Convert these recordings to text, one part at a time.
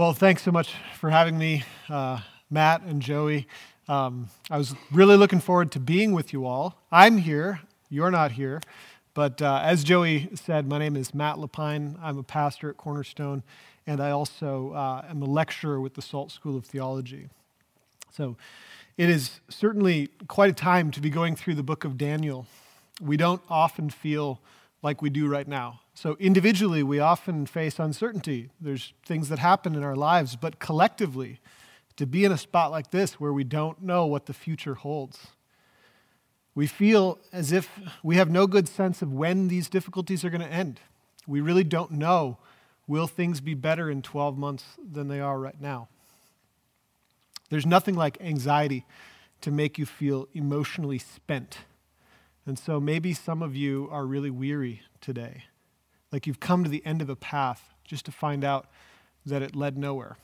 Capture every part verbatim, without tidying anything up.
Well, thanks so much for having me, uh, Matt and Joey. Um, I was really looking forward to being with you all. I'm here. You're not here. But uh, as Joey said, my name is Matt LaPine. I'm a pastor at Cornerstone, and I also uh, am a lecturer with the Salt School of Theology. So it is certainly quite a time to be going through the book of Daniel. We don't often feel like we do right now. So individually, we often face uncertainty. There's things that happen in our lives, but collectively, to be in a spot like this where we don't know what the future holds, we feel as if we have no good sense of when these difficulties are going to end. We really don't know, will things be better in twelve months than they are right now? There's nothing like anxiety to make you feel emotionally spent. And so maybe some of you are really weary today, like you've come to the end of a path just to find out that it led nowhere.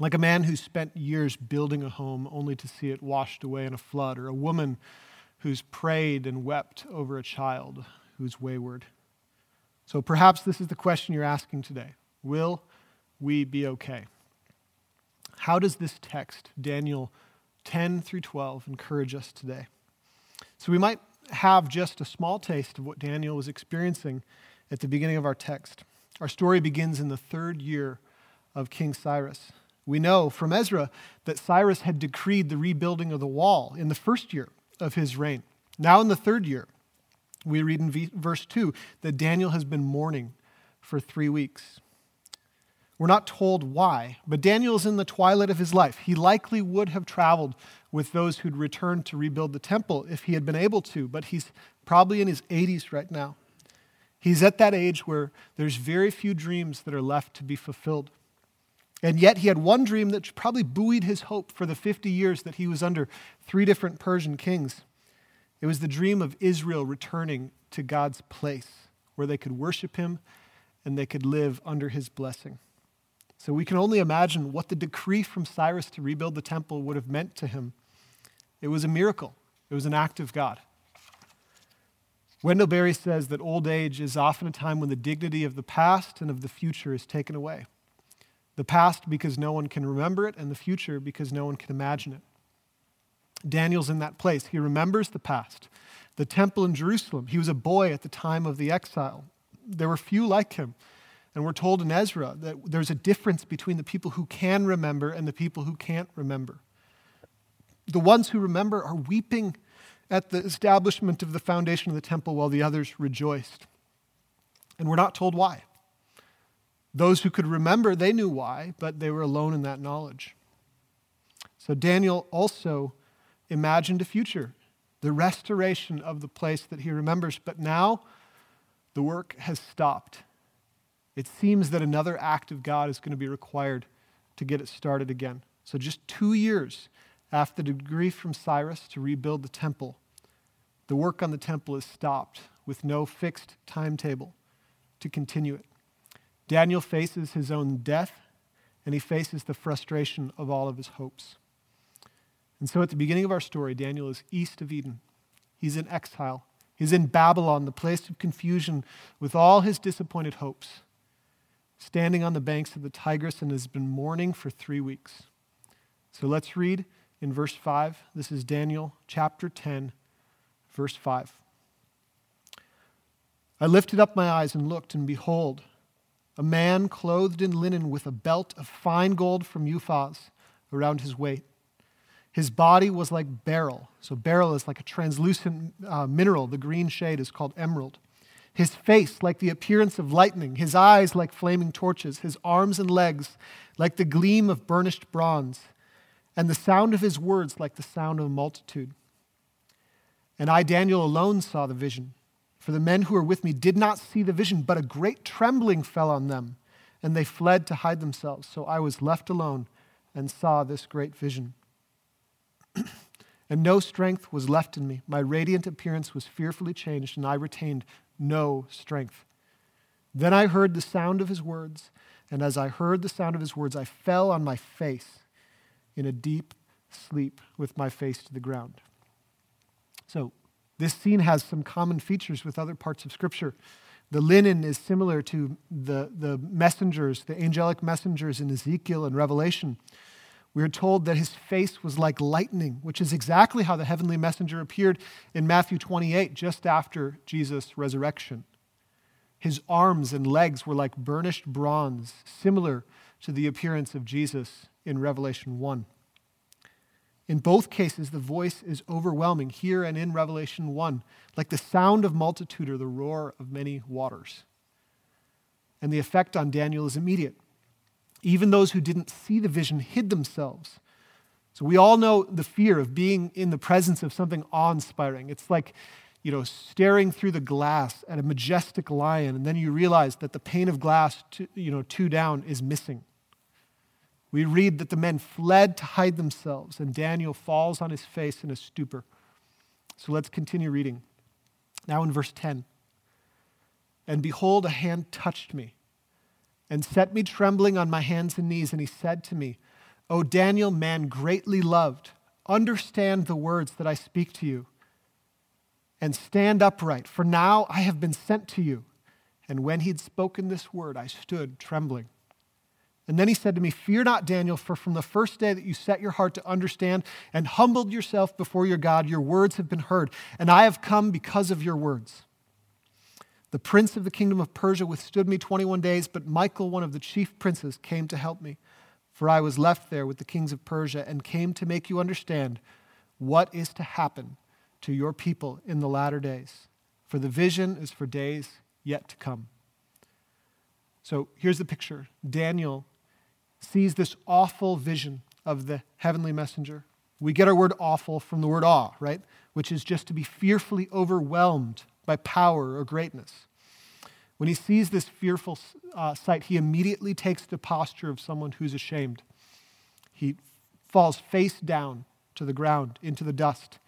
Like a man who spent years building a home only to see it washed away in a flood, or a woman who's prayed and wept over a child who's wayward. So perhaps this is the question you're asking today. Will we be okay? How does this text, Daniel ten through twelve, encourage us today? So we might have just a small taste of what Daniel was experiencing at the beginning of our text. Our story begins in the third year of King Cyrus. We know from Ezra that Cyrus had decreed the rebuilding of the wall in the first year of his reign. Now in the third year, we read in verse two that Daniel has been mourning for three weeks. We're not told why, but Daniel's in the twilight of his life. He likely would have traveled with those who'd returned to rebuild the temple if he had been able to, but he's probably in his eighties right now. He's at that age where there's very few dreams that are left to be fulfilled. And yet he had one dream that probably buoyed his hope for the fifty years that he was under three different Persian kings. It was the dream of Israel returning to God's place where they could worship him and they could live under his blessing. So we can only imagine what the decree from Cyrus to rebuild the temple would have meant to him. It was a miracle. It was an act of God. Wendell Berry says that old age is often a time when the dignity of the past and of the future is taken away. The past because no one can remember it, and the future because no one can imagine it. Daniel's in that place. He remembers the past, the temple in Jerusalem. He was a boy at the time of the exile. There were few like him. And we're told in Ezra that there's a difference between the people who can remember and the people who can't remember. The ones who remember are weeping at the establishment of the foundation of the temple while the others rejoiced. And we're not told why. Those who could remember, they knew why, but they were alone in that knowledge. So Daniel also imagined a future, the restoration of the place that he remembers. But now the work has stopped. It seems that another act of God is going to be required to get it started again. So just two years after the decree from Cyrus to rebuild the temple, the work on the temple is stopped with no fixed timetable to continue it. Daniel faces his own death, and he faces the frustration of all of his hopes. And so at the beginning of our story, Daniel is east of Eden. He's in exile. He's in Babylon, the place of confusion, with all his disappointed hopes, standing on the banks of the Tigris, and has been mourning for three weeks. So let's read in verse five. This is Daniel chapter ten, verse five. I lifted up my eyes and looked, and behold, a man clothed in linen with a belt of fine gold from Uphaz around his waist. His body was like beryl. So beryl is like a translucent uh, mineral. The green shade is called emerald. His face like the appearance of lightning, his eyes like flaming torches, his arms and legs like the gleam of burnished bronze, and the sound of his words like the sound of a multitude. And I, Daniel, alone saw the vision, for the men who were with me did not see the vision, but a great trembling fell on them, and they fled to hide themselves. So I was left alone and saw this great vision. And no strength was left in me. My radiant appearance was fearfully changed, and I retained no strength. Then I heard the sound of his words, and as I heard the sound of his words, I fell on my face in a deep sleep with my face to the ground. So this scene has some common features with other parts of Scripture. The linen is similar to the, the messengers, the angelic messengers in Ezekiel and Revelation. We are told that his face was like lightning, which is exactly how the heavenly messenger appeared in Matthew twenty-eight, just after Jesus' resurrection. His arms and legs were like burnished bronze, similar to the appearance of Jesus in Revelation one. In both cases, the voice is overwhelming, here and in Revelation one, like the sound of multitude or the roar of many waters. And the effect on Daniel is immediate. Even those who didn't see the vision hid themselves. So we all know the fear of being in the presence of something awe-inspiring. It's like, you know, staring through the glass at a majestic lion, and then you realize that the pane of glass, to, you know, two down is missing. We read that the men fled to hide themselves, and Daniel falls on his face in a stupor. So let's continue reading. Now in verse ten. And behold, a hand touched me, and set me trembling on my hands and knees, and he said to me, O Daniel, man greatly loved, understand the words that I speak to you, and stand upright, for now I have been sent to you. And when he'd spoken this word, I stood trembling. And then he said to me, Fear not, Daniel, for from the first day that you set your heart to understand and humbled yourself before your God, your words have been heard, and I have come because of your words. The prince of the kingdom of Persia withstood me twenty-one days, but Michael, one of the chief princes, came to help me, for I was left there with the kings of Persia and came to make you understand what is to happen to your people in the latter days, for the vision is for days yet to come. So here's the picture. Daniel sees this awful vision of the heavenly messenger. We get our word awful from the word awe, right? Which is just to be fearfully overwhelmed by power or greatness. When he sees this fearful uh, sight, he immediately takes the posture of someone who's ashamed. He falls face down to the ground, into the dust.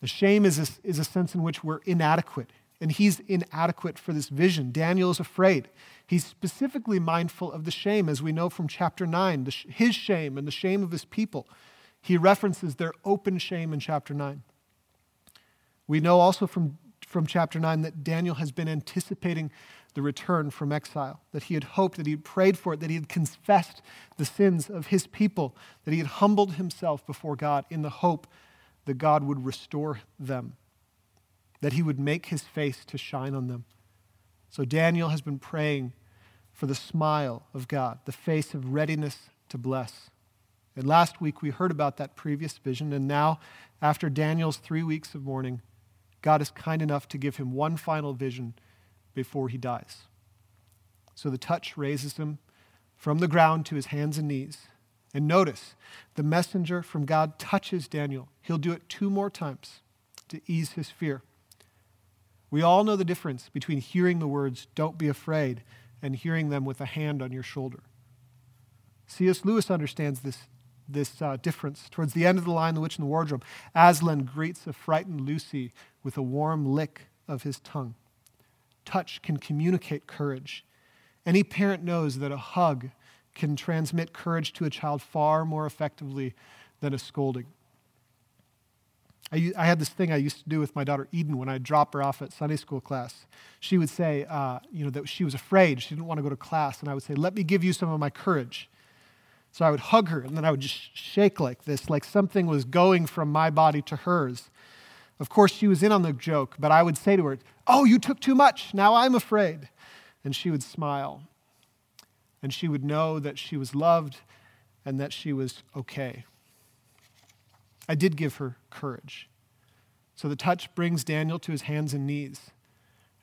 The shame is a, is a sense in which we're inadequate, and he's inadequate for this vision. Daniel is afraid. He's specifically mindful of the shame, as we know from chapter nine, the sh- his shame and the shame of his people. He references their open shame in chapter nine. We know also from, from chapter nine that Daniel has been anticipating the return from exile, that he had hoped, that he had prayed for it, that he had confessed the sins of his people, that he had humbled himself before God in the hope that God would restore them, that he would make his face to shine on them. So Daniel has been praying for the smile of God, the face of readiness to bless. And last week we heard about that previous vision, and now after Daniel's three weeks of mourning, God is kind enough to give him one final vision before he dies. So the touch raises him from the ground to his hands and knees. And notice, the messenger from God touches Daniel. He'll do it two more times to ease his fear. We all know the difference between hearing the words, don't be afraid, and hearing them with a hand on your shoulder. C S Lewis understands this, this uh, difference. Towards the end of the line, The Witch in the Wardrobe, Aslan greets a frightened Lucy with a warm lick of his tongue. Touch can communicate courage. Any parent knows that a hug can transmit courage to a child far more effectively than a scolding. I, I had this thing I used to do with my daughter Eden when I'd drop her off at Sunday school class. She would say, uh, you know, that she was afraid. She didn't want to go to class. And I would say, let me give you some of my courage. So I would hug her, and then I would just shake like this, like something was going from my body to hers. Of course, she was in on the joke, but I would say to her, oh, you took too much. Now I'm afraid. And she would smile. And she would know that she was loved and that she was okay. I did give her courage. So the touch brings Daniel to his hands and knees.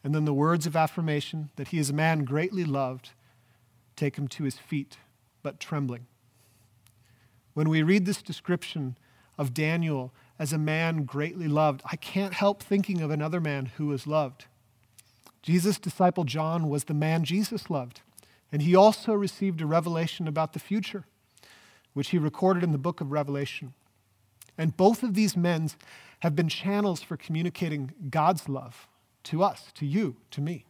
And then the words of affirmation that he is a man greatly loved take him to his feet, but trembling. When we read this description of Daniel as a man greatly loved, I can't help thinking of another man who was loved. Jesus' disciple John was the man Jesus loved, and he also received a revelation about the future, which he recorded in the book of Revelation. And both of these men have been channels for communicating God's love to us, to you, to me.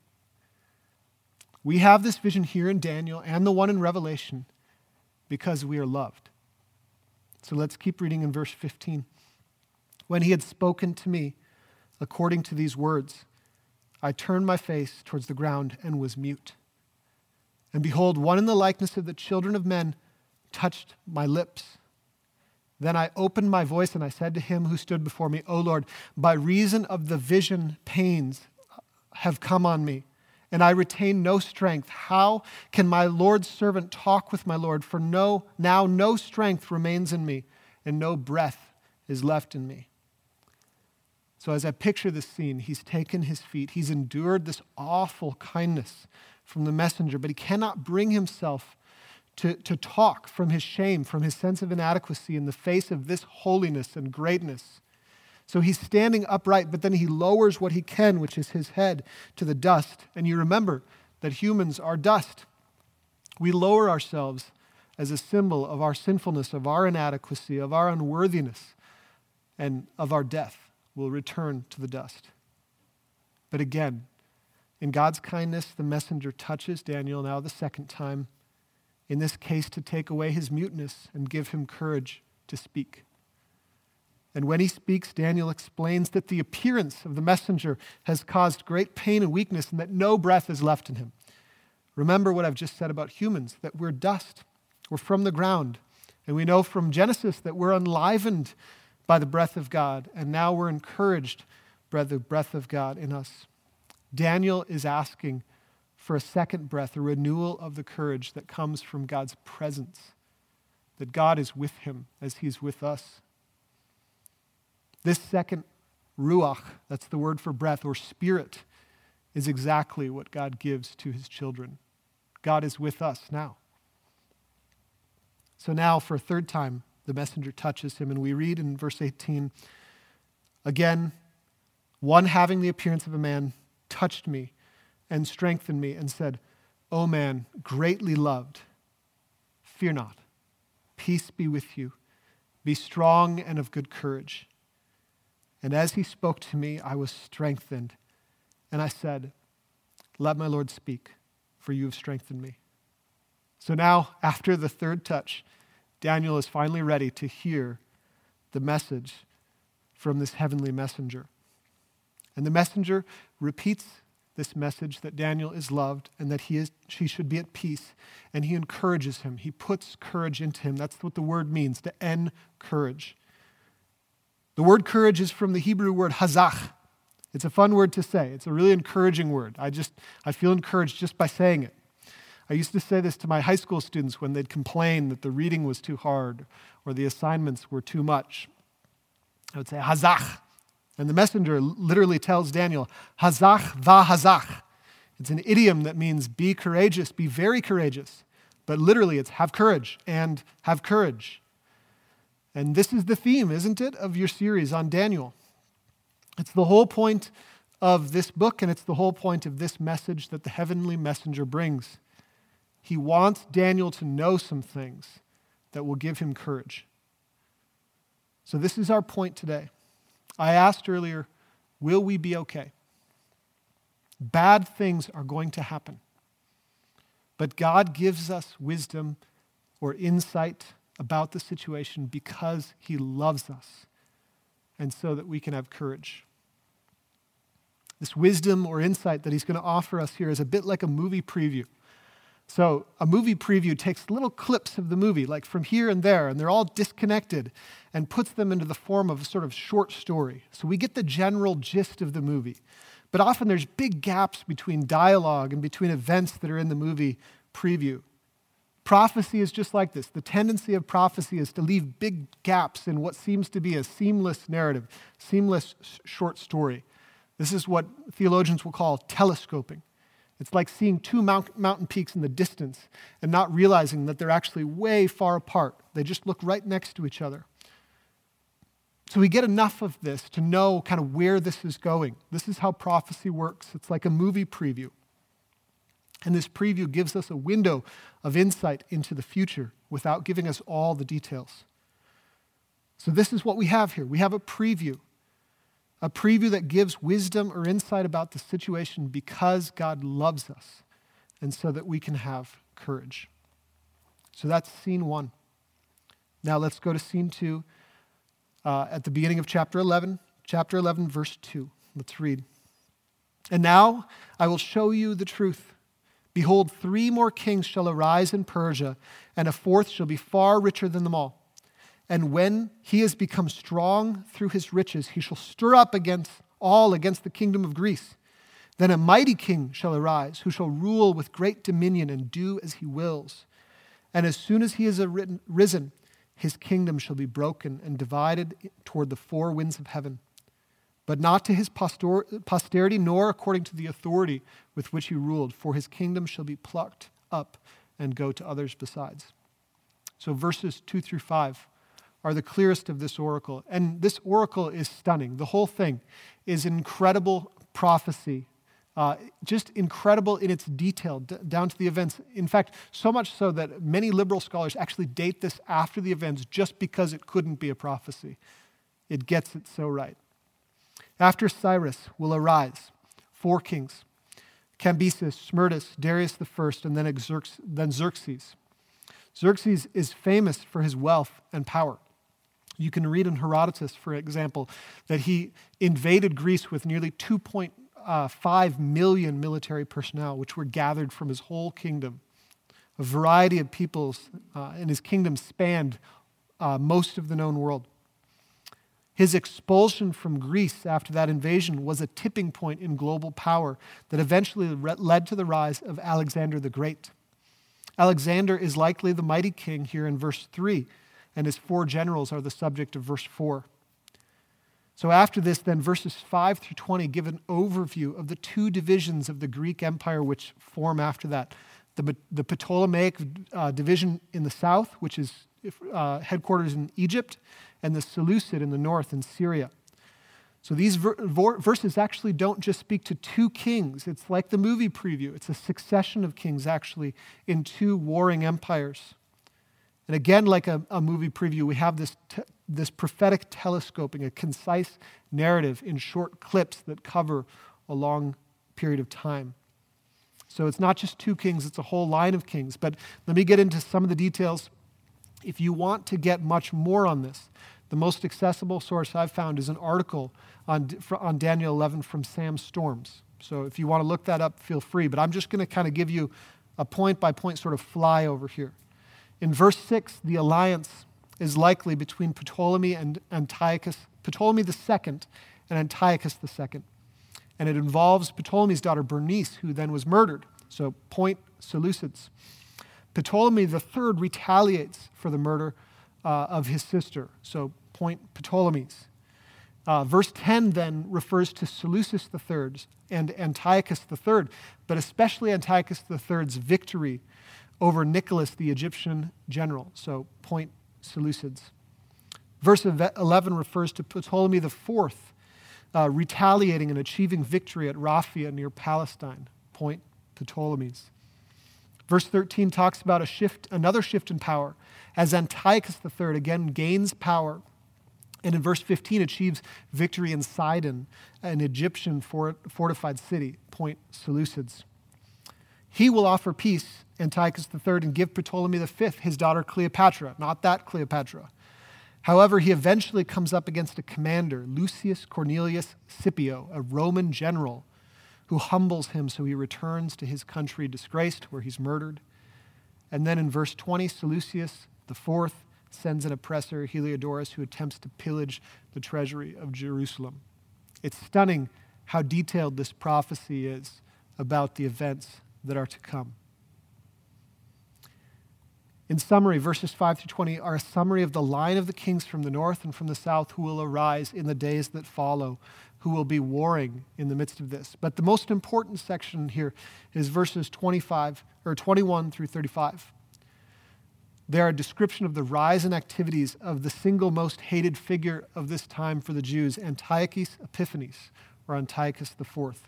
We have this vision here in Daniel and the one in Revelation because we are loved. So let's keep reading in verse fifteen. When he had spoken to me according to these words, I turned my face towards the ground and was mute. And behold, one in the likeness of the children of men touched my lips. Then I opened my voice and I said to him who stood before me, O Lord, by reason of the vision, pains have come on me, and I retain no strength. How can my Lord's servant talk with my Lord? For no, now no strength remains in me, and no breath is left in me. So as I picture this scene, he's taken his feet. He's endured this awful kindness from the messenger, but he cannot bring himself to, to talk from his shame, from his sense of inadequacy in the face of this holiness and greatness. So he's standing upright, but then he lowers what he can, which is his head, to the dust. And you remember that humans are dust. We lower ourselves as a symbol of our sinfulness, of our inadequacy, of our unworthiness, and of our death. Will return to the dust. But again, in God's kindness, the messenger touches Daniel now the second time, in this case to take away his muteness and give him courage to speak. And when he speaks, Daniel explains that the appearance of the messenger has caused great pain and weakness and that no breath is left in him. Remember what I've just said about humans, that we're dust, we're from the ground, and we know from Genesis that we're enlivened by the breath of God, and now we're encouraged by the breath of God in us. Daniel is asking for a second breath, a renewal of the courage that comes from God's presence, that God is with him as he's with us. This second ruach, that's the word for breath or spirit, is exactly what God gives to his children. God is with us now. So now for a third time, the messenger touches him, and we read in verse eighteen, again, one having the appearance of a man touched me and strengthened me and said, O man, greatly loved, fear not, peace be with you, be strong and of good courage. And as he spoke to me, I was strengthened, and I said, let my Lord speak, for you have strengthened me. So now, after the third touch, Daniel is finally ready to hear the message from this heavenly messenger. And the messenger repeats this message that Daniel is loved and that he is, she should be at peace. And he encourages him. He puts courage into him. That's what the word means, to encourage. The word courage is from the Hebrew word hazach. It's a fun word to say. It's a really encouraging word. I just, I feel encouraged just by saying it. I used to say this to my high school students when they'd complain that the reading was too hard or the assignments were too much. I would say, hazach. And the messenger literally tells Daniel, hazach va hazach. It's an idiom that means be courageous, be very courageous. But literally it's have courage and have courage. And this is the theme, isn't it, of your series on Daniel. It's the whole point of this book, and it's the whole point of this message that the heavenly messenger brings. He wants Daniel to know some things that will give him courage. So this is our point today. I asked earlier, will we be okay? Bad things are going to happen. But God gives us wisdom or insight about the situation because he loves us and so that we can have courage. This wisdom or insight that he's going to offer us here is a bit like a movie preview. So a movie preview takes little clips of the movie, like from here and there, and they're all disconnected, and puts them into the form of a sort of short story. So we get the general gist of the movie. But often there's big gaps between dialogue and between events that are in the movie preview. Prophecy is just like this. The tendency of prophecy is to leave big gaps in what seems to be a seamless narrative, seamless short story. This is what theologians will call telescoping. It's like seeing two mountain peaks in the distance and not realizing that they're actually way far apart. They just look right next to each other. So we get enough of this to know kind of where this is going. This is how prophecy works. It's like a movie preview. And this preview gives us a window of insight into the future without giving us all the details. So this is what we have here. We have a preview. A preview that gives wisdom or insight about the situation because God loves us and so that we can have courage. So that's scene one. Now let's go to scene two uh, at the beginning of chapter eleven. Chapter eleven, verse two. Let's read. And now I will show you the truth. Behold, three more kings shall arise in Persia, and a fourth shall be far richer than them all. And when he has become strong through his riches, he shall stir up against all against the kingdom of Greece. Then a mighty king shall arise, who shall rule with great dominion and do as he wills. And as soon as he is risen, his kingdom shall be broken and divided toward the four winds of heaven, but not to his posterity, nor according to the authority with which he ruled, for his kingdom shall be plucked up and go to others besides. So verses two through five are the clearest of this oracle. And this oracle is stunning. The whole thing is incredible prophecy, uh, just incredible in its detail, d- down to the events. In fact, so much so that many liberal scholars actually date this after the events just because it couldn't be a prophecy. It gets it so right. After Cyrus will arise four kings, Cambyses, Smerdis, Darius the First, and then, Xerxes, then Xerxes. Xerxes is famous for his wealth and power. You can read in Herodotus, for example, that he invaded Greece with nearly two point five million military personnel, which were gathered from his whole kingdom. A variety of peoples uh, in his kingdom spanned uh, most of the known world. His expulsion from Greece after that invasion was a tipping point in global power that eventually led to the rise of Alexander the Great. Alexander is likely the mighty king here in verse three, and his four generals are the subject of verse four. So after this, then, verses five through twenty give an overview of the two divisions of the Greek Empire which form after that. The, the Ptolemaic uh, division in the south, which is uh, headquarters in Egypt, and the Seleucid in the north in Syria. So these ver- vor- verses actually don't just speak to two kings. It's like the movie preview. It's a succession of kings actually in two warring empires. And again, like a, a movie preview, we have this, te- this prophetic telescoping, a concise narrative in short clips that cover a long period of time. So it's not just two kings, it's a whole line of kings. But let me get into some of the details. If you want to get much more on this, the most accessible source I've found is an article on, on Daniel eleven from Sam Storms. So if you want to look that up, feel free. But I'm just going to kind of give you a point-by-point sort of flyover here. In verse six, the alliance is likely between Ptolemy and Antiochus, Ptolemy the Second and Antiochus the Second. And it involves Ptolemy's daughter Bernice, who then was murdered. So point Seleucids. Ptolemy the Third retaliates for the murder uh, of his sister. So point Ptolemies. Uh, verse ten then refers to Seleucus the Third and Antiochus the Third, but especially Antiochus the Third's victory over Nicholas, the Egyptian general. So point Seleucids. Verse eleven refers to Ptolemy the Fourth uh, retaliating and achieving victory at Raphia near Palestine. Point Ptolemies. Verse thirteen talks about a shift, another shift in power, as Antiochus the Third again gains power, and in verse fifteen achieves victory in Sidon, an Egyptian fortified city, point Seleucids. He will offer peace, Antiochus the Third, and give Ptolemy the Fifth his daughter Cleopatra, not that Cleopatra. However, he eventually comes up against a commander, Lucius Cornelius Scipio, a Roman general, who humbles him so he returns to his country disgraced, where he's murdered. And then in verse twenty, Seleucus the Fourth sends an oppressor, Heliodorus, who attempts to pillage the treasury of Jerusalem. It's stunning how detailed this prophecy is about the events that are to come. In summary, verses five through twenty are a summary of the line of the kings from the north and from the south who will arise in the days that follow, who will be warring in the midst of this. But the most important section here is verses twenty-five or twenty-one through thirty-five. They are a description of the rise and activities of the single most hated figure of this time for the Jews, Antiochus Epiphanes, or Antiochus the Fourth.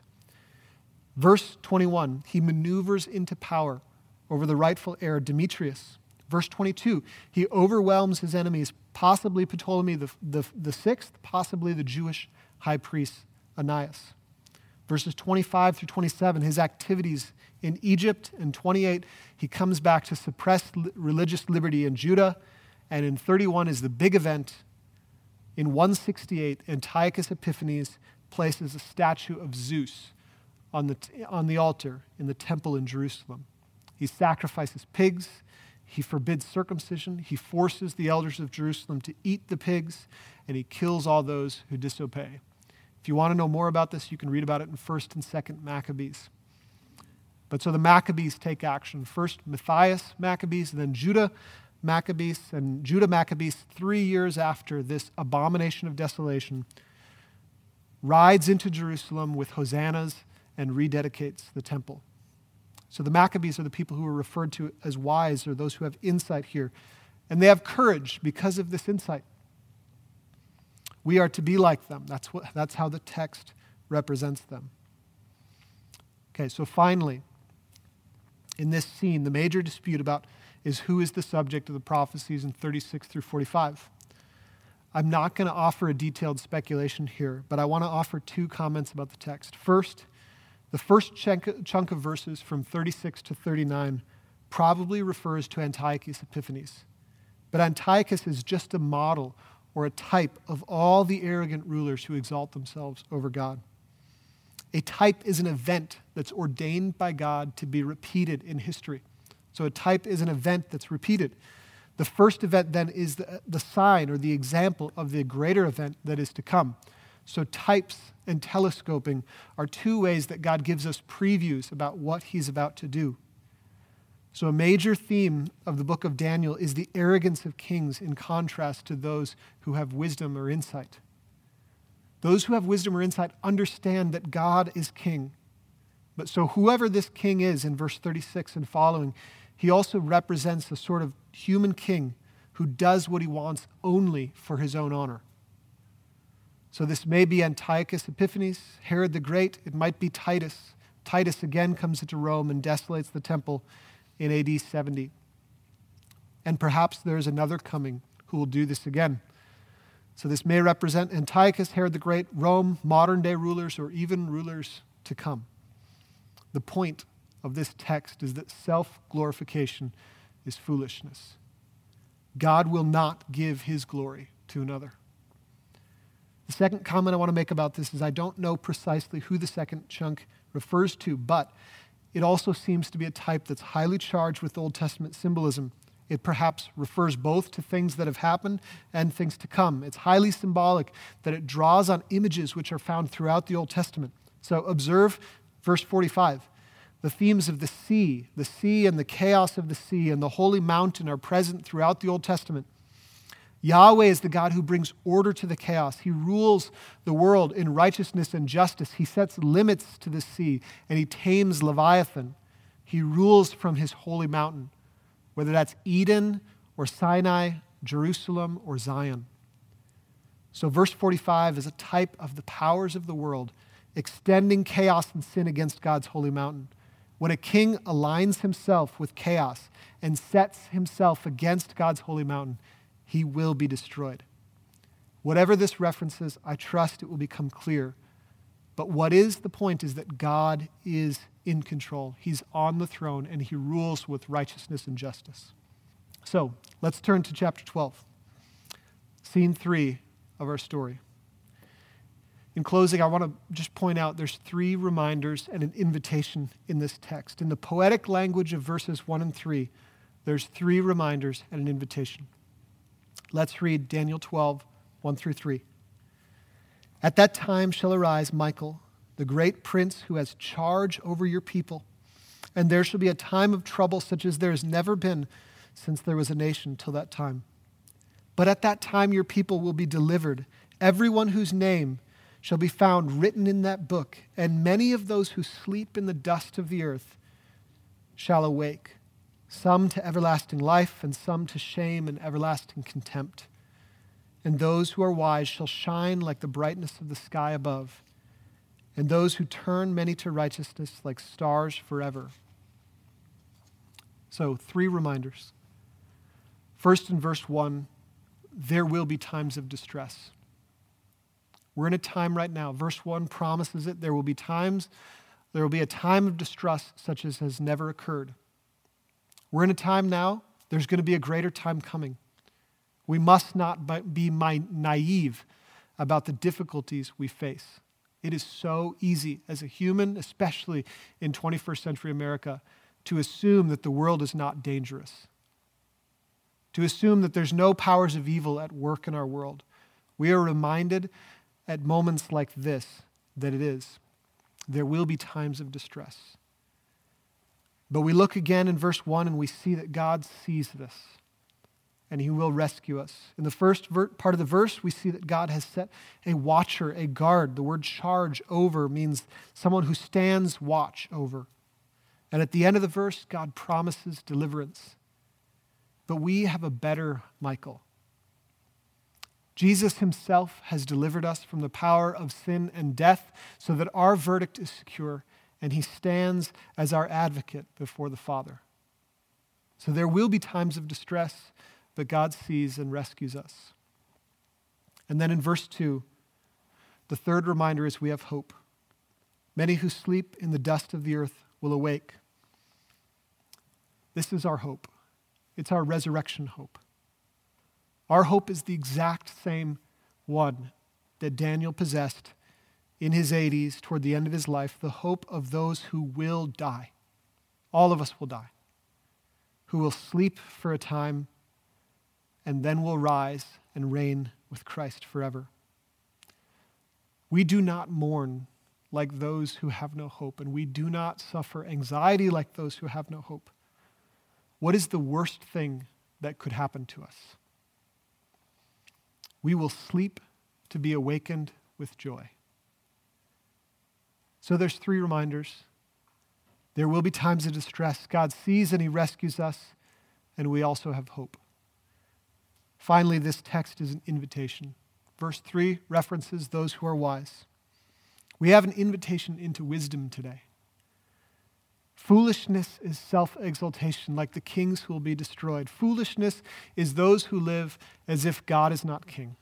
Verse twenty-one, he maneuvers into power over the rightful heir, Demetrius. Verse twenty-two, he overwhelms his enemies, possibly Ptolemy the, the, the sixth, possibly the Jewish high priest Onias. Verses twenty-five through twenty-seven, his activities in Egypt, and twenty-eight, he comes back to suppress religious liberty in Judah, and in thirty-one is the big event. In one sixty-eight, Antiochus Epiphanes places a statue of Zeus on the, on the altar in the temple in Jerusalem. He sacrifices pigs. He forbids circumcision. He forces the elders of Jerusalem to eat the pigs, and he kills all those who disobey. If you want to know more about this, you can read about it in First and Second Maccabees. But so the Maccabees take action. First, Matthias Maccabees, then Judah Maccabees, and Judah Maccabees, three years after this abomination of desolation, rides into Jerusalem with hosannas and rededicates the temple. So the Maccabees are the people who are referred to as wise, or those who have insight here. And they have courage because of this insight. We are to be like them. That's what, that's how the text represents them. Okay, so finally, in this scene, the major dispute about is who is the subject of the prophecies in thirty-six through forty-five. I'm not going to offer a detailed speculation here, but I want to offer two comments about the text. First, the first chunk of verses from thirty-six to thirty-nine probably refers to Antiochus Epiphanes. But Antiochus is just a model or a type of all the arrogant rulers who exalt themselves over God. A type is an event that's ordained by God to be repeated in history. So a type is an event that's repeated. The first event then is the, the sign or the example of the greater event that is to come. So types and telescoping are two ways that God gives us previews about what he's about to do. So a major theme of the book of Daniel is the arrogance of kings in contrast to those who have wisdom or insight. Those who have wisdom or insight understand that God is king. But so whoever this king is in verse thirty-six and following, he also represents a sort of human king who does what he wants only for his own honor. So this may be Antiochus Epiphanes, Herod the Great. It might be Titus. Titus again comes into Rome and desolates the temple in A D seventy. And perhaps there is another coming who will do this again. So this may represent Antiochus, Herod the Great, Rome, modern day rulers, or even rulers to come. The point of this text is that self-glorification is foolishness. God will not give his glory to another. The second comment I want to make about this is I don't know precisely who the second chunk refers to, but it also seems to be a type that's highly charged with Old Testament symbolism. It perhaps refers both to things that have happened and things to come. It's highly symbolic that it draws on images which are found throughout the Old Testament. So observe verse forty-five. The themes of the sea, the sea and the chaos of the sea and the holy mountain are present throughout the Old Testament. Yahweh is the God who brings order to the chaos. He rules the world in righteousness and justice. He sets limits to the sea, and he tames Leviathan. He rules from his holy mountain, whether that's Eden or Sinai, Jerusalem or Zion. So verse forty-five is a type of the powers of the world, extending chaos and sin against God's holy mountain. When a king aligns himself with chaos and sets himself against God's holy mountain, he will be destroyed. Whatever this references, I trust it will become clear. But what is the point is that God is in control. He's on the throne, and he rules with righteousness and justice. So let's turn to chapter twelve, scene three of our story. In closing, I want to just point out there's three reminders and an invitation in this text. In the poetic language of verses one and three, there's three reminders and an invitation. Let's read Daniel twelve, one through three. At that time shall arise Michael, the great prince who has charge over your people, and there shall be a time of trouble such as there has never been since there was a nation till that time. But at that time your people will be delivered, everyone whose name shall be found written in that book, and many of those who sleep in the dust of the earth shall awake, some to everlasting life, and some to shame and everlasting contempt. And those who are wise shall shine like the brightness of the sky above, and those who turn many to righteousness like stars forever. So, three reminders. First, in verse one, there will be times of distress. We're in a time right now. Verse one promises it. There will be times, there will be a time of distress such as has never occurred. We're in a time now, there's going to be a greater time coming. We must not be naive about the difficulties we face. It is so easy as a human, especially in twenty-first century America, to assume that the world is not dangerous, to assume that there's no powers of evil at work in our world. We are reminded at moments like this that it is. There will be times of distress. But we look again in verse one and we see that God sees this and he will rescue us. In the first ver- part of the verse, we see that God has set a watcher, a guard. The word charge over means someone who stands watch over. And at the end of the verse, God promises deliverance. But we have a better Michael. Jesus himself has delivered us from the power of sin and death so that our verdict is secure and he stands as our advocate before the Father. So there will be times of distress, but God sees and rescues us. And then in verse two, the third reminder is we have hope. Many who sleep in the dust of the earth will awake. This is our hope. It's our resurrection hope. Our hope is the exact same one that Daniel possessed in his eighties toward the end of his life, the hope of those who will die. All of us will die, who will sleep for a time and then will rise and reign with Christ forever. We do not mourn like those who have no hope, and we do not suffer anxiety like those who have no hope. What is the worst thing that could happen to us? We will sleep to be awakened with joy. So there's three reminders. There will be times of distress. God sees and he rescues us, and we also have hope. Finally, this text is an invitation. Verse three references those who are wise. We have an invitation into wisdom today. Foolishness is self-exaltation, like the kings who will be destroyed. Foolishness is those who live as if God is not king.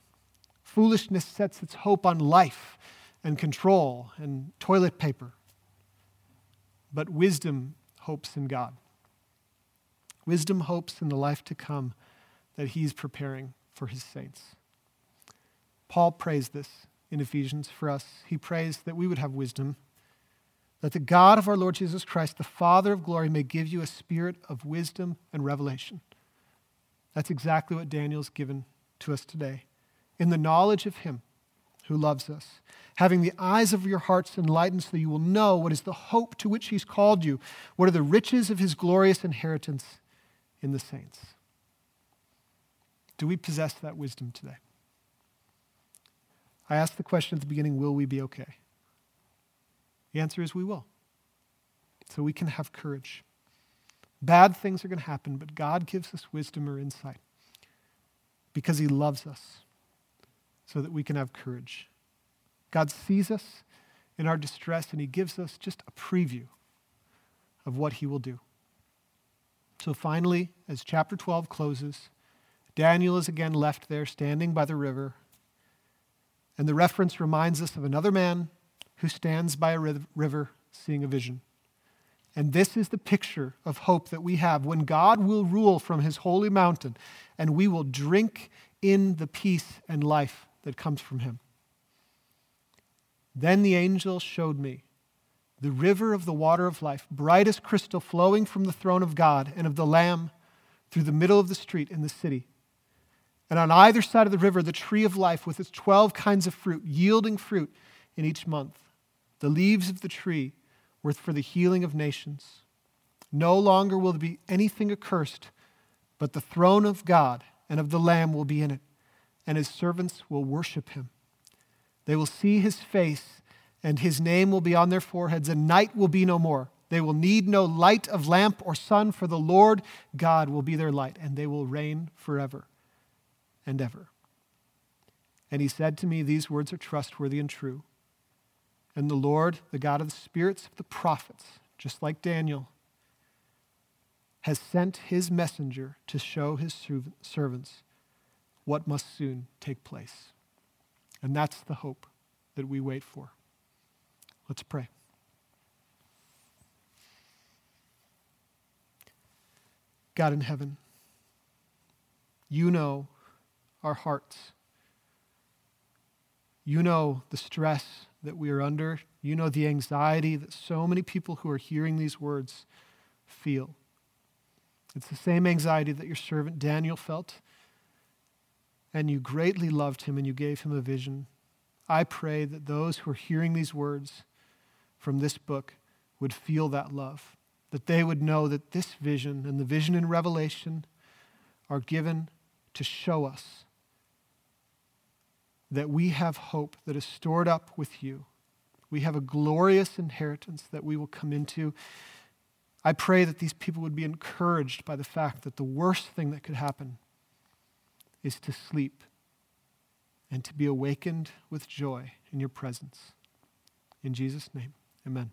Foolishness sets its hope on life and control and toilet paper. But wisdom hopes in God. Wisdom hopes in the life to come that he's preparing for his saints. Paul prays this in Ephesians for us. He prays that we would have wisdom, that the God of our Lord Jesus Christ, the Father of glory, may give you a spirit of wisdom and revelation. That's exactly what Daniel's given to us today. In the knowledge of him who loves us, having the eyes of your hearts enlightened so that you will know what is the hope to which he's called you, what are the riches of his glorious inheritance in the saints. Do we possess that wisdom today? I asked the question at the beginning, will we be okay? The answer is we will. So we can have courage. Bad things are going to happen, but God gives us wisdom or insight because he loves us so that we can have courage. God sees us in our distress and he gives us just a preview of what he will do. So finally, as chapter twelve closes, Daniel is again left there standing by the river, and the reference reminds us of another man who stands by a river seeing a vision. And this is the picture of hope that we have when God will rule from his holy mountain and we will drink in the peace and life that comes from him. Then the angel showed me the river of the water of life, bright as crystal, flowing from the throne of God and of the Lamb through the middle of the street in the city. And on either side of the river, the tree of life with its twelve kinds of fruit, yielding fruit in each month. The leaves of the tree were for the healing of nations. No longer will there be anything accursed, but the throne of God and of the Lamb will be in it, and his servants will worship him. They will see his face, and his name will be on their foreheads, and night will be no more. They will need no light of lamp or sun, for the Lord God will be their light, and they will reign forever and ever. And he said to me, these words are trustworthy and true. And the Lord, the God of the spirits of the prophets, just like Daniel, has sent his messenger to show his servants what must soon take place. And that's the hope that we wait for. Let's pray. God in heaven, you know our hearts. You know the stress that we are under. You know the anxiety that so many people who are hearing these words feel. It's the same anxiety that your servant Daniel felt, and you greatly loved him and you gave him a vision. I pray that those who are hearing these words from this book would feel that love, that they would know that this vision and the vision in Revelation are given to show us that we have hope that is stored up with you. We have a glorious inheritance that we will come into. I pray that these people would be encouraged by the fact that the worst thing that could happen is to sleep and to be awakened with joy in your presence. In Jesus' name, amen.